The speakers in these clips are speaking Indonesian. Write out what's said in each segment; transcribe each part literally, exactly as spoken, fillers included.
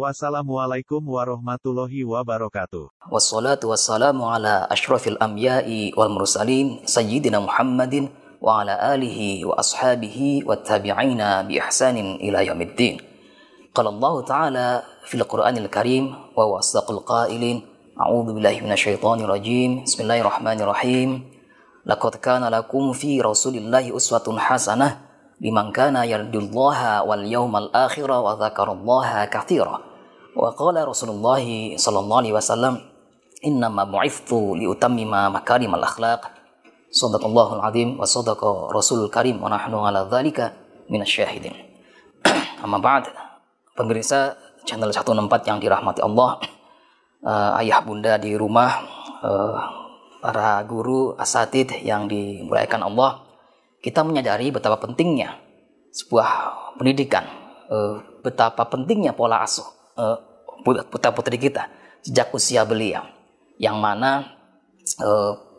Wassalamualaikum warahmatullahi wabarakatuh. Wassalatu wassalamu ala ashrafil anbiya'i wal mursalin sayyidina Muhammadin wa ala alihi wa ashabihi wa tabi'ina bi ihsanin ila yaumiddin. Qala Allah ta'ala fil Qur'anil Karim wa wasaqul qailin a'udzu billahi minasyaitonir rajim. Bismillahirrahmanirrahim. Laqad kana lakum fi rasulillahi uswatun hasanah liman kana yarjullaha wal yawmal akhir wa dzakarallaha katsira. Wa qala Rasulullah sallallahu alaihi wasallam innama bu'ithtu liutammima makarimal akhlaq. Shadaqallahul azim wa shadaqa rasulul karim wa nahnu ala dzalika minasyahidin. Amma ba'd, pemirsa channel seratus enam puluh empat yang dirahmati Allah, uh, ayah bunda di rumah, uh, para guru asatid yang dimuliakan Allah. Kita menyadari betapa pentingnya sebuah pendidikan, betapa pentingnya pola asuh putra-putri kita sejak usia belia, yang mana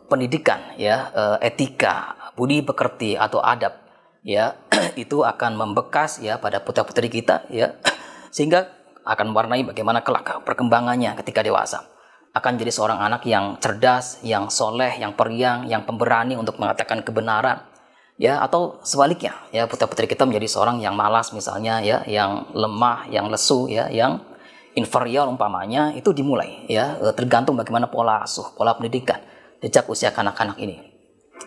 pendidikan, ya, etika, budi pekerti atau adab, ya, itu akan membekas, ya, pada putra-putri kita, ya, sehingga akan mewarnai bagaimana kelak perkembangannya ketika dewasa. Akan jadi seorang anak yang cerdas, yang soleh, yang periang, yang pemberani untuk mengatakan kebenaran. Ya, atau sebaliknya, ya, putra-putri kita menjadi seorang yang malas misalnya, ya, yang lemah, yang lesu, ya, yang inferior umpamanya. Itu dimulai, ya, tergantung bagaimana pola asuh, pola pendidikan sejak usia kanak-kanak ini.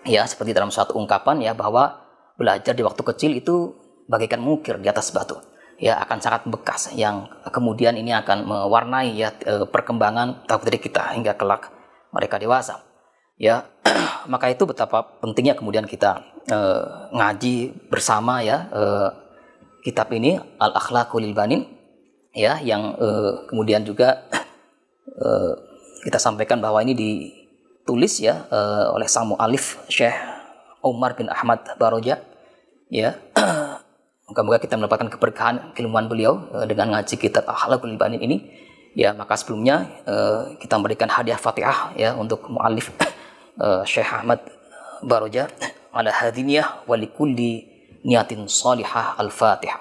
Ya, seperti dalam suatu ungkapan, ya, bahwa belajar di waktu kecil itu bagaikan mengukir di atas batu, ya, akan sangat bekas, yang kemudian ini akan mewarnai, ya, perkembangan putra-putri kita hingga kelak mereka dewasa. Ya, maka itu betapa pentingnya kemudian kita e, ngaji bersama, ya, e, kitab ini Al-Akhlaqul Banin, ya, yang e, kemudian juga e, kita sampaikan bahwa ini ditulis, ya, e, oleh sang mu'alif Syekh Omar bin Ahmad Baroja, ya. Moga-moga kita mendapatkan keberkahan keilmuan beliau e, dengan ngaji kitab Al-Akhlaqul Banin ini, ya. Maka sebelumnya e, kita memberikan hadiah Fatihah, ya, untuk mu'alif Uh, Syekh Ahmad Baroja ala hadiniyah walikulli niyatin salihah. Al-Fatihah.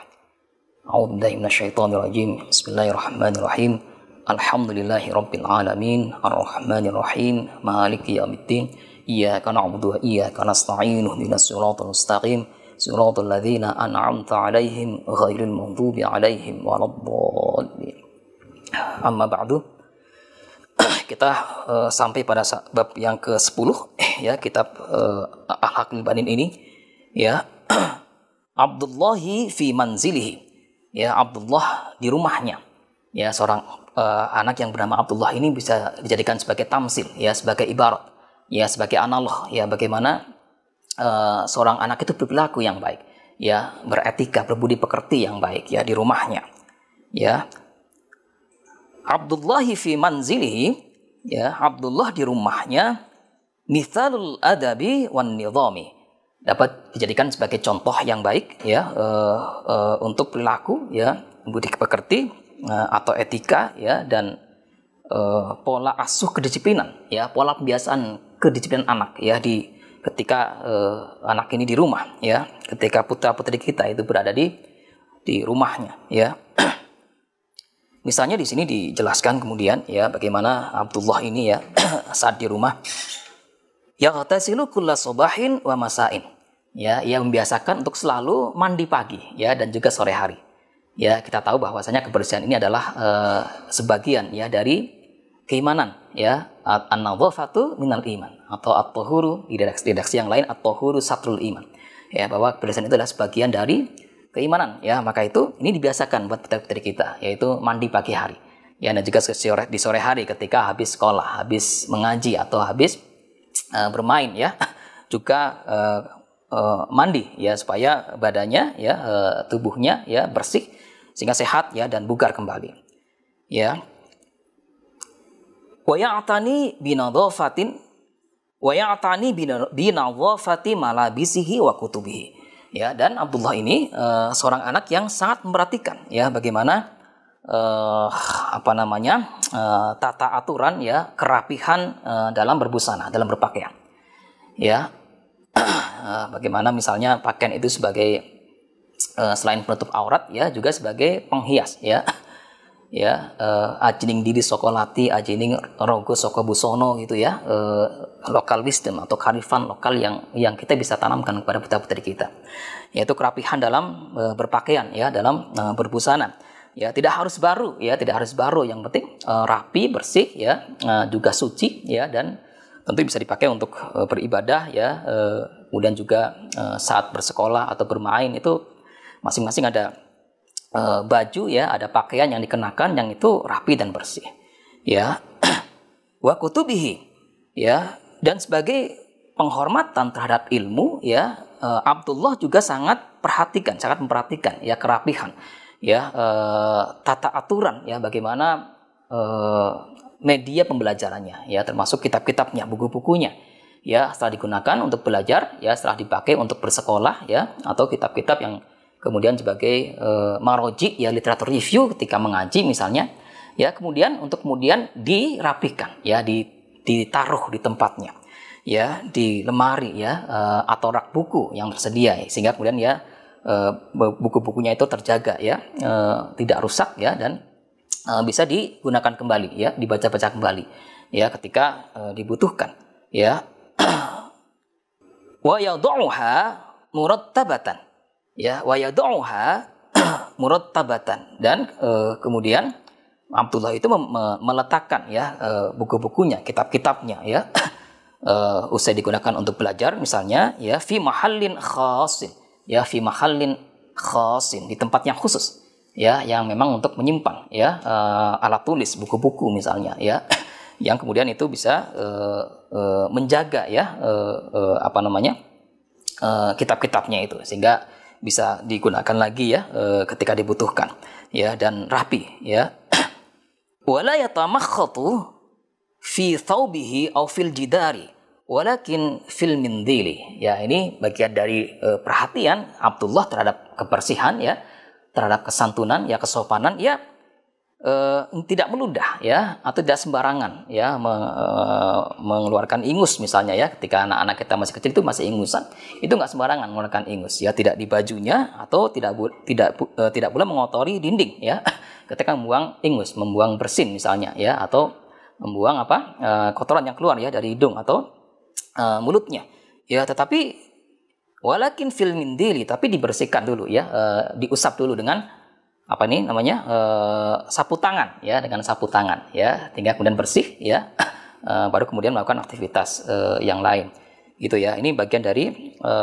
A'udzu billahi minasyaitonir rajim. Bismillahirrahmanirrahim. Alhamdulillahi rabbil alamin. Arrahmanir rahim. Maliki yaumiddin. Iyyaka na'budu wa iyyaka nasta'in. Ihdinas siratal mustaqim. Siratal ladzina an'amta 'alaihim ghairil maghdubi 'alaihim waladdallin. Amma ba'du. Kita uh, sampai pada bab yang ke sepuluh, ya, kitab uh, Al-Akhlaqul Banin ini, ya. Abdullahi fi manzilihi, ya, Abdullah di rumahnya, ya. Seorang uh, anak yang bernama Abdullah ini bisa dijadikan sebagai tamsil, ya, sebagai ibarat, ya, sebagai analog, ya, bagaimana uh, seorang anak itu berperilaku yang baik, ya, beretika, berbudi pekerti yang baik, ya, di rumahnya, ya. Abdullahi fi manzilihi, ya, Abdullah di rumahnya, mithalul adabi wan nizami, dapat dijadikan sebagai contoh yang baik, ya, uh, uh, untuk perilaku, ya, budi pekerti, uh, atau etika, ya, dan uh, pola asuh kedisiplinan, ya, pola pembiasaan kedisiplinan anak, ya, di ketika uh, anak ini di rumah, ya, ketika putra-putri kita itu berada di di rumahnya, ya. Misalnya di sini dijelaskan kemudian, ya, bagaimana Abdullah ini, ya, saat di rumah, ya, yaghtashilu kulla subahin wa masain, ya, ia membiasakan untuk selalu mandi pagi, ya, dan juga sore hari, ya. Kita tahu bahwasanya kebersihan ini adalah uh, sebagian, ya, dari keimanan, ya, an-nadhafatu minal iman, atau at-tahuru di redaksi yang lain at-tahuru satrul iman, ya, bahwa kebersihan itu adalah sebagian dari keimanan, ya. Maka itu ini dibiasakan buat putra-putri kita, yaitu mandi pagi hari, ya, dan juga sore, di sore hari ketika habis sekolah, habis mengaji, atau habis uh, bermain, ya, juga uh, uh, mandi, ya, supaya badannya, ya, uh, tubuhnya, ya, bersih sehingga sehat, ya, dan bugar kembali, ya. Wa ya'tani binadhafatin wa ya'tani binadhafati malabisihi wa kutubihi. Ya, dan Abdullah ini uh, seorang anak yang sangat memperhatikan ya bagaimana uh, apa namanya uh, tata aturan ya kerapihan uh, dalam berbusana, dalam berpakaian. Ya. Uh, bagaimana misalnya pakaian itu sebagai uh, selain penutup aurat ya juga sebagai penghias ya. Ya, uh, ajining diri sokolati, ajining rogo soko busono gitu ya, uh, lokal wisdom atau karifan lokal yang yang kita bisa tanamkan kepada putra-putri kita, yaitu kerapihan dalam uh, berpakaian ya, dalam uh, berbusana ya, tidak harus baru ya, tidak harus baru, yang penting uh, rapi, bersih ya, uh, juga suci ya, dan tentu bisa dipakai untuk uh, beribadah ya, uh, kemudian juga uh, saat bersekolah atau bermain itu masing-masing ada Uh, baju ya, ada pakaian yang dikenakan yang itu rapi dan bersih ya, wa kutubihi ya, dan sebagai penghormatan terhadap ilmu ya, uh, Abdullah juga sangat perhatikan, sangat memperhatikan ya kerapihan ya, uh, tata aturan ya, bagaimana uh, media pembelajarannya ya, termasuk kitab-kitabnya, buku-bukunya ya, setelah digunakan untuk belajar ya, setelah dipakai untuk bersekolah ya, atau kitab-kitab yang kemudian sebagai e, maroji ya, literatur review ketika mengaji misalnya ya, kemudian untuk kemudian dirapikan ya, ditaruh di tempatnya ya, di lemari ya, e, atau rak buku yang tersedia ya, sehingga kemudian ya e, buku-bukunya itu terjaga ya, e, tidak rusak ya, dan e, bisa digunakan kembali ya, dibaca-baca kembali ya ketika e, dibutuhkan ya. Wa yad'uha murattabatan ya, wa yad'uha murattabatan, dan e, kemudian Abdullah itu me meletakkan ya e, buku-bukunya, kitab-kitabnya ya, e, usai digunakan untuk belajar misalnya ya, fi mahallin khasin ya, fi mahallin khasin, di tempat yang khusus ya, yang memang untuk menyimpan ya e, alat tulis, buku-buku misalnya ya, yang kemudian itu bisa e, e, menjaga ya e, e, apa namanya e, kitab-kitabnya itu, sehingga bisa digunakan lagi ya e, ketika dibutuhkan ya, dan rapi ya. Wala yatamakhthu fi thawbihi aw fil jidari walakin fil mindili ya, ini bagian dari e, perhatian Abdullah terhadap kebersihan ya, terhadap kesantunan ya, kesopanan ya, e, tidak meludah ya, atau tidak sembarangan ya me, e, mengeluarkan ingus misalnya ya, ketika anak-anak kita masih kecil itu masih ingusan, itu nggak sembarangan mengeluarkan ingus ya, tidak di bajunya, atau tidak tidak e, tidak pula mengotori dinding ya ketika membuang ingus, membuang bersin misalnya ya, atau membuang apa e, kotoran yang keluar ya dari hidung atau e, mulutnya ya, tetapi walakin fil mindili, tapi dibersihkan dulu ya, e, diusap dulu dengan apa ini namanya e, sapu tangan ya, dengan sapu tangan ya, hingga kemudian bersih ya, e, baru kemudian melakukan aktivitas e, yang lain gitu ya. Ini bagian dari e,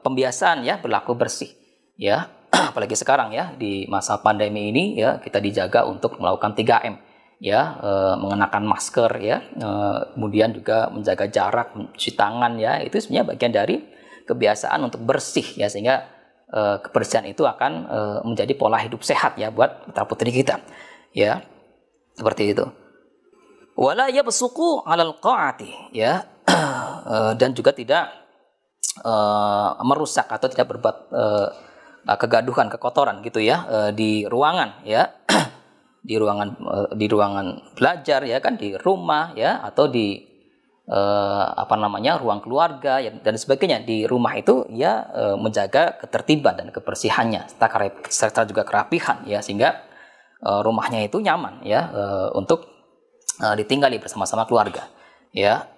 pembiasaan ya, berlaku bersih ya, apalagi sekarang ya di masa pandemi ini ya, kita dijaga untuk melakukan tiga M ya, e, mengenakan masker ya, e, kemudian juga menjaga jarak, mencuci tangan ya, itu sebenarnya bagian dari kebiasaan untuk bersih ya, sehingga Uh, kebersihan itu akan uh, menjadi pola hidup sehat ya buat putra putri kita ya, seperti itu. Wala yabsuqu 'alal qa'ati ya, uh, dan juga tidak uh, merusak atau tidak berbuat uh, kegaduhan, kekotoran gitu ya, uh, di ruangan ya, di ruangan uh, di ruangan belajar ya kan, di rumah ya, atau di Eh, apa namanya ruang keluarga ya, dan sebagainya. Di rumah itu ya eh, menjaga ketertiban dan kebersihannya serta juga kerapihan ya, sehingga eh, rumahnya itu nyaman ya, eh, untuk eh, ditinggali bersama-sama keluarga ya.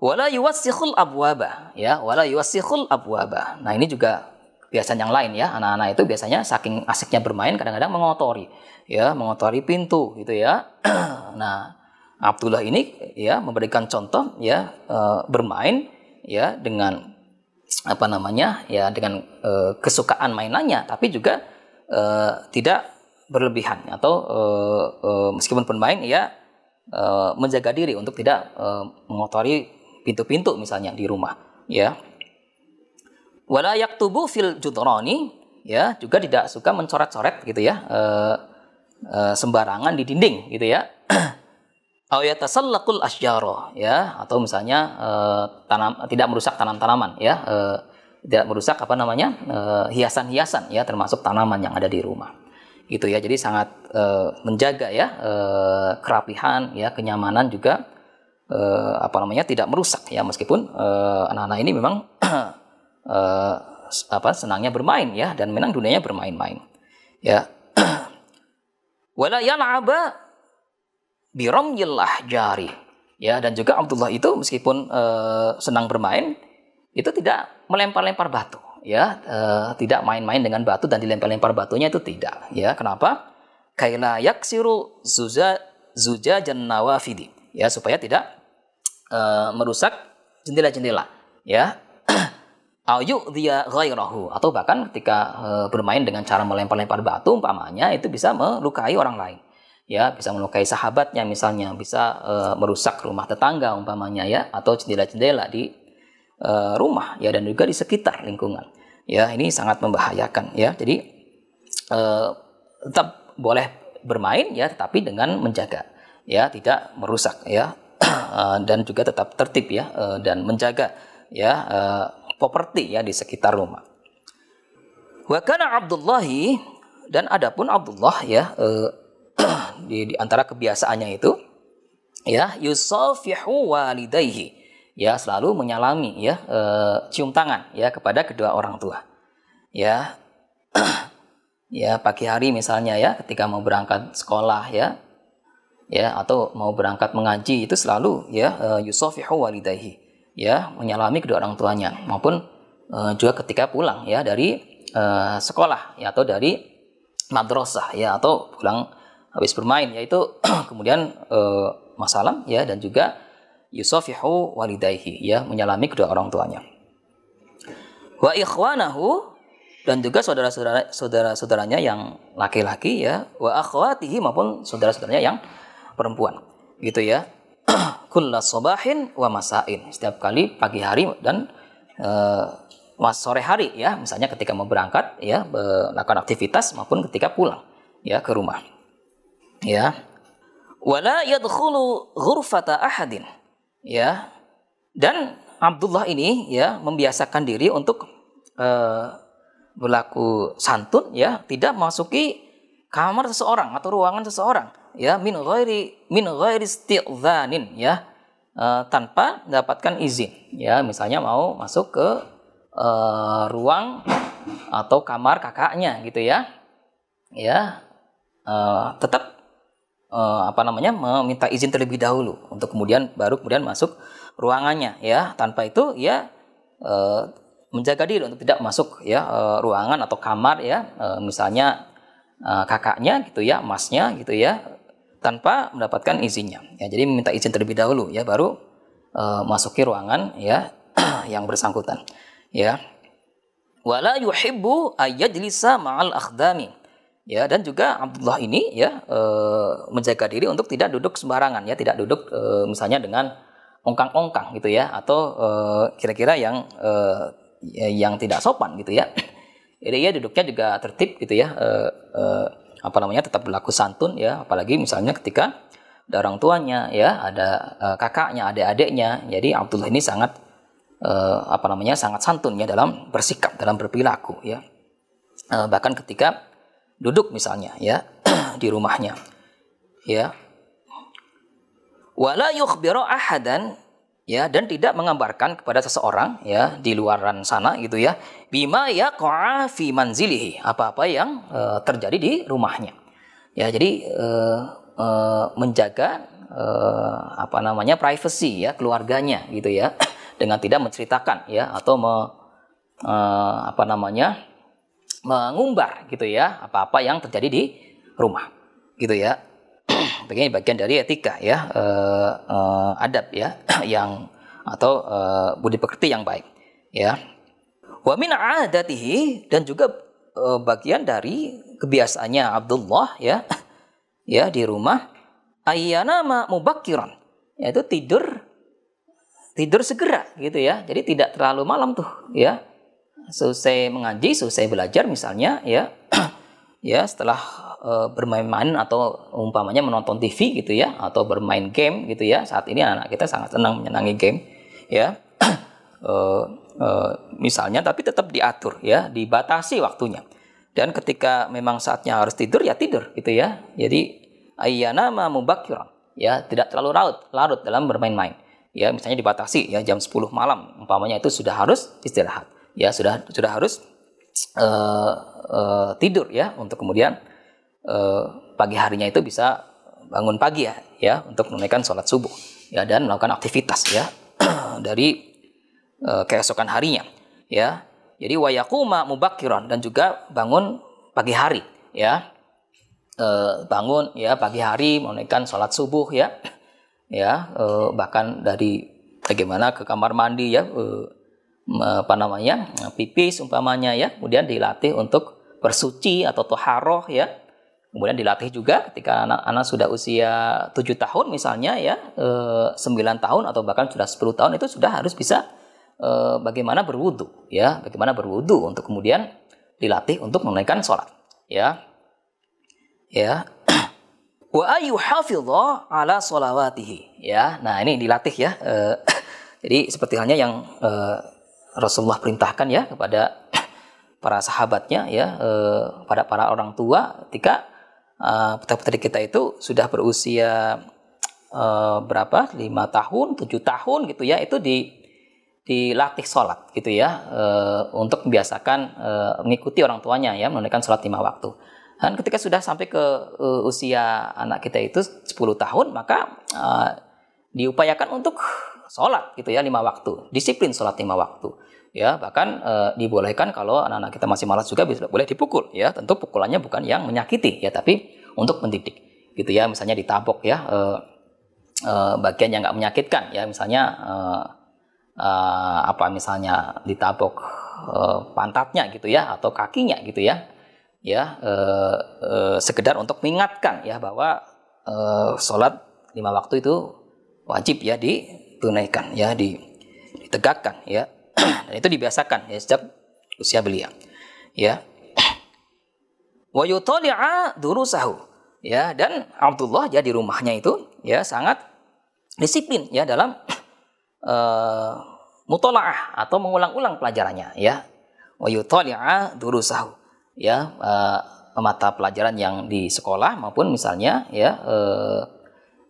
Wala yuwassikhul abwaba ya, wala yuwassikhul abwaba. Nah, ini juga kebiasaan yang lain ya, anak-anak itu biasanya saking asiknya bermain kadang-kadang mengotori ya, mengotori pintu gitu ya. Nah, Abdullah ini ya memberikan contoh ya, e, bermain ya dengan apa namanya ya, dengan e, kesukaan mainannya, tapi juga e, tidak berlebihan, atau e, e, meskipun bermain ya e, menjaga diri untuk tidak e, mengotori pintu-pintu misalnya di rumah ya. Wala yaktubu fil judrani ya, juga tidak suka mencoret-coret gitu ya, e, e, sembarangan di dinding gitu ya. Au yatasallaqul asyjarah, ya, atau misalnya eh, tanam tidak merusak tanam-tanaman, ya, eh, tidak merusak apa namanya hiasan-hiasan, eh, ya, termasuk tanaman yang ada di rumah, gitu ya. Jadi sangat eh, menjaga ya eh, kerapihan, ya, kenyamanan juga, eh, apa namanya, tidak merusak, ya, meskipun eh, anak-anak ini memang eh, apa senangnya bermain, ya, dan memang dunianya bermain-main, ya. Wala yal'aba biramyil ahjari, ya, dan juga Abdullah itu meskipun uh, senang bermain itu tidak melempar-lempar batu, ya, uh, tidak main-main dengan batu dan dilempar-lempar batunya itu tidak, ya. Kenapa? Kaila yaksiru zuza zuja jannawafidi, ya, supaya tidak uh, merusak jendela-jendela, ya. Ayu dia ghairahu, atau bahkan ketika uh, bermain dengan cara melempar-lempar batu umpamanya itu bisa melukai orang lain, ya, bisa melukai sahabatnya misalnya, bisa uh, merusak rumah tetangga umpamanya, ya, atau jendela-jendela di uh, rumah, ya, dan juga di sekitar lingkungan, ya. Ini sangat membahayakan, ya. Jadi uh, tetap boleh bermain, ya, tetapi dengan menjaga, ya, tidak merusak, ya, uh, dan juga tetap tertib, ya, uh, dan menjaga, ya, uh, properti, ya, di sekitar rumah. Wa kana Abdullahi, dan adapun Abdullah, ya, uh, Di, di antara kebiasaannya itu, ya, yusafihu walidayhi, ya, selalu menyalami, ya, e, cium tangan, ya, kepada kedua orang tua, ya. Ya, pagi hari misalnya, ya, ketika mau berangkat sekolah, ya, ya, atau mau berangkat mengaji, itu selalu, ya, e, yusafihu walidayhi, ya, menyalami kedua orang tuanya, maupun e, juga ketika pulang, ya, dari e, sekolah, ya, atau dari madrasah, ya, atau pulang habis bermain, yaitu kemudian eh, masalam, ya, dan juga yusafihu walidayhi, ya, menyalami kedua orang tuanya. Wa ikhwanahu, dan juga saudara-saudara saudara-saudaranya yang laki-laki, ya, wa akhwatihi, maupun saudara-saudaranya yang perempuan, gitu ya. Kulla sobahin wa masain, setiap kali pagi hari dan eh, sore hari, ya, misalnya ketika mau berangkat, ya, melakukan aktivitas, maupun ketika pulang, ya, ke rumah. Ya, wala yadkhulu ghurfata ahadin, ya, dan Abdullah ini, ya, membiasakan diri untuk uh, berlaku santun, ya, tidak memasuki kamar seseorang atau ruangan seseorang, ya, min ghairi min ghairi isti'dzanin, ya, uh, tanpa mendapatkan izin, ya, misalnya mau masuk ke uh, ruang atau kamar kakaknya, gitu ya, ya, uh, tetap Uh, apa namanya meminta izin terlebih dahulu untuk kemudian baru kemudian masuk ruangannya, ya. Tanpa itu, ya, uh, menjaga diri untuk tidak masuk, ya, uh, ruangan atau kamar, ya, uh, misalnya uh, kakaknya, gitu ya, masnya, gitu ya, tanpa mendapatkan izinnya, ya. Jadi meminta izin terlebih dahulu, ya, baru uh, masuki ruangan, ya, yang bersangkutan, ya. Wala yuhibbu ayyajlisa ma'al akhdami, ya, dan juga Abdullah ini, ya, e, menjaga diri untuk tidak duduk sembarangan, ya, tidak duduk e, misalnya dengan ongkang-ongkang, gitu ya, atau e, kira-kira yang e, yang tidak sopan, gitu ya. Jadi ya duduknya juga tertib, gitu ya, e, e, apa namanya tetap berlaku santun, ya, apalagi misalnya ketika ada orang tuanya, ya, ada e, kakaknya, adik-adiknya. Jadi Abdullah ini sangat e, apa namanya sangat santun, ya, dalam bersikap, dalam berperilaku, ya, e, bahkan ketika duduk misalnya, ya, di rumahnya, ya. Wala yukhbiru ahadan, ya, dan tidak mengabarkan kepada seseorang, ya, di luaran sana, gitu ya, bima yaqa fi manzilihi, apa-apa yang uh, terjadi di rumahnya, ya. Jadi uh, uh, menjaga uh, apa namanya privacy, ya, keluarganya, gitu ya, dengan tidak menceritakan, ya, atau me, uh, apa namanya mengumbar, gitu ya, apa-apa yang terjadi di rumah, gitu ya. Bagian bagian dari etika, ya, e, e, adab, ya, yang atau e, budi pekerti yang baik, ya. Wa min adatihi, dan juga e, bagian dari kebiasaannya Abdullah, ya, ya, di rumah, ayyana ma mubakkiran, yaitu tidur tidur segera, gitu ya. Jadi tidak terlalu malam tuh, ya. Selesai mengaji, selesai belajar misalnya, ya, ya, setelah uh, bermain-main atau umpamanya menonton T V gitu ya, atau bermain game gitu ya. Saat ini anak kita sangat senang menyenangi game ya. uh, uh, misalnya, tapi tetap diatur ya, dibatasi waktunya. Dan ketika memang saatnya harus tidur ya tidur gitu ya. Jadi ayyana ma mubakkiran ya, tidak terlalu larut, larut dalam bermain-main. Ya, misalnya dibatasi ya jam sepuluh malam umpamanya, itu sudah harus istirahat. Ya, sudah sudah harus uh, uh, tidur ya, untuk kemudian uh, pagi harinya itu bisa bangun pagi ya, ya untuk menunaikan sholat subuh ya, dan melakukan aktivitas ya dari uh, keesokan harinya ya. Jadi wayakuma mubakkiran, dan juga bangun pagi hari ya, e, bangun ya pagi hari menunaikan sholat subuh ya, ya e, bahkan dari bagaimana ke kamar mandi ya, e, apa namanya pipis umpamanya ya, kemudian dilatih untuk bersuci atau toharoh ya, kemudian dilatih juga ketika anak-anak sudah usia tujuh tahun misalnya ya, sembilan tahun atau bahkan sudah sepuluh tahun, itu sudah harus bisa bagaimana berwudu ya, bagaimana berwudu untuk kemudian dilatih untuk menunaikan sholat ya, ya wa ayyuhafidhu ala sholawatihi ya. Nah, ini dilatih ya. Jadi seperti halnya yang Rasulullah perintahkan ya kepada para sahabatnya ya, pada para orang tua ketika putra-putri kita itu sudah berusia berapa, lima tahun, tujuh tahun gitu ya, itu di dilatih sholat gitu ya, e, untuk membiasakan e, mengikuti orang tuanya ya, menunaikan sholat lima waktu. Dan ketika sudah sampai ke e, usia anak kita itu sepuluh tahun, maka e, diupayakan untuk sholat gitu ya lima waktu, disiplin sholat lima waktu ya. Bahkan e, dibolehkan kalau anak-anak kita masih malas juga bisa, boleh dipukul ya, tentu pukulannya bukan yang menyakiti ya, tapi untuk mendidik gitu ya, misalnya ditabok ya, e, e, bagian yang nggak menyakitkan ya, misalnya e, Uh, apa misalnya ditabok uh, pantatnya gitu ya, atau kakinya gitu ya, ya uh, uh, sekedar untuk mengingatkan ya bahwa uh, sholat lima waktu itu wajib ya ditunaikan ya, ditegakkan ya, dan itu dibiasakan ya sejak usia belia ya. Wa yutali'a durusahu ya, dan Abdullah ya di rumahnya itu ya sangat disiplin ya dalam Uh, mutolaah atau mengulang-ulang pelajarannya ya, wa yutoliah durusahu ya, uh, mata pelajaran yang di sekolah maupun misalnya ya uh,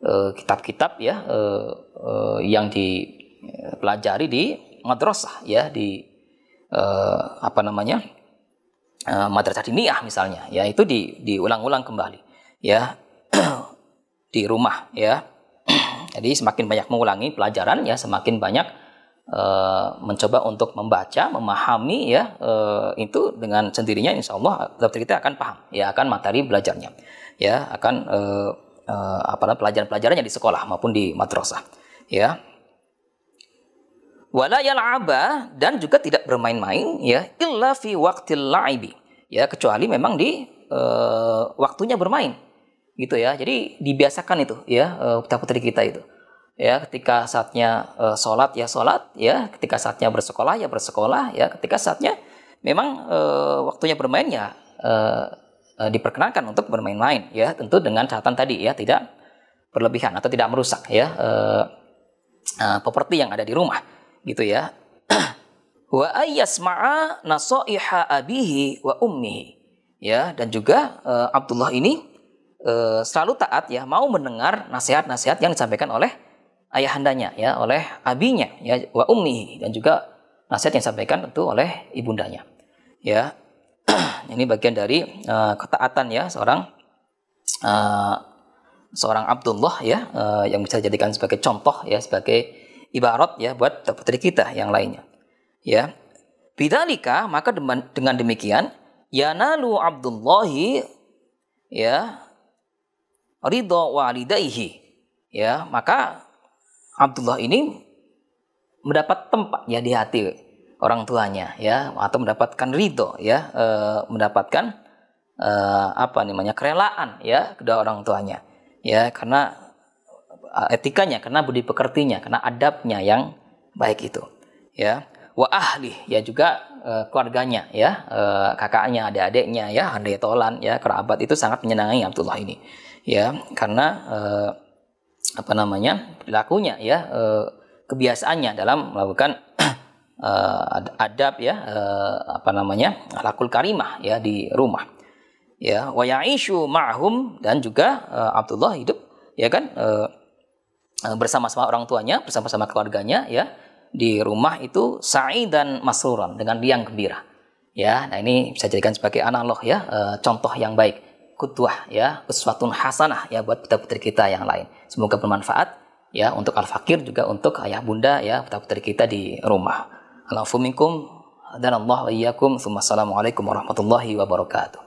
uh, kitab-kitab ya uh, uh, yang dipelajari di madrasah ya, di uh, apa namanya uh, madrasah diniyah misalnya ya, itu di diulang-ulang kembali ya di rumah ya. Jadi semakin banyak mengulangi pelajaran ya, semakin banyak e, mencoba untuk membaca, memahami ya, e, itu dengan sendirinya insya Allah kita akan paham ya akan materi belajarnya ya, akan e, e, apa pelajaran-pelajarannya di sekolah maupun di madrasah ya. Wala yal'aba, dan juga tidak bermain-main ya, illa fi waqtil la'ibi ya, kecuali memang di e, waktunya bermain gitu ya. Jadi dibiasakan itu ya, putra-putri kita itu ya, ketika saatnya uh, sholat ya sholat ya, ketika saatnya bersekolah ya bersekolah ya, ketika saatnya memang uh, waktunya bermain ya uh, uh, diperkenankan untuk bermain-main ya, tentu dengan catatan tadi ya, tidak berlebihan atau tidak merusak ya uh, uh, properti yang ada di rumah gitu ya. Wa ayyasma'a nasaiha abihi wa ummihi ya, dan juga uh, Abdullah ini E, selalu taat ya, mau mendengar nasihat-nasihat yang disampaikan oleh ayahandanya ya, oleh abinya ya, wa ummihi, dan juga nasihat yang disampaikan tentu oleh ibundanya ya. Ini bagian dari e, ketaatan ya seorang e, seorang Abdullah ya, e, yang bisa dijadikan sebagai contoh ya, sebagai ibarat ya buat putri kita yang lainnya ya. Bidzalika, maka dengan demikian yanalu Abdullahi ya ridho walidaihi ya, maka Abdullah ini mendapat tempat ya di hati orang tuanya ya, atau mendapatkan ridho ya, e, mendapatkan e, apa namanya kerelaan ya kedua orang tuanya ya, karena etikanya, karena budi pekertinya, karena adabnya yang baik itu ya. wa ahli, ya juga uh, keluarganya, ya, uh, kakaknya, adik-adiknya, ya, handai tolan, ya, kerabat. Itu sangat menyenangi Abdullah ini, ya, karena uh, apa namanya, perilakunya, ya, uh, kebiasaannya dalam melakukan uh, adab, ya, uh, apa namanya, akhlakul karimah, ya, di rumah, ya, wa ya'ishu ma'hum, dan juga uh, Abdullah hidup, ya kan, uh, bersama-sama orang tuanya, bersama-sama keluarganya, ya, di rumah itu sa'i dan masruran, dengan riang gembira, ya. Nah, ini bisa dijadikan sebagai analog, ya, e, contoh yang baik, kudwah, ya, uswatun hasanah, ya, buat putra-putri kita yang lain. Semoga bermanfaat, ya, untuk al-fakir, juga untuk ayah bunda, ya, putra-putri kita di rumah. Alhamdulillah minkum dan Allah wa iyyakum. Assalamualaikum warahmatullahi wabarakatuh.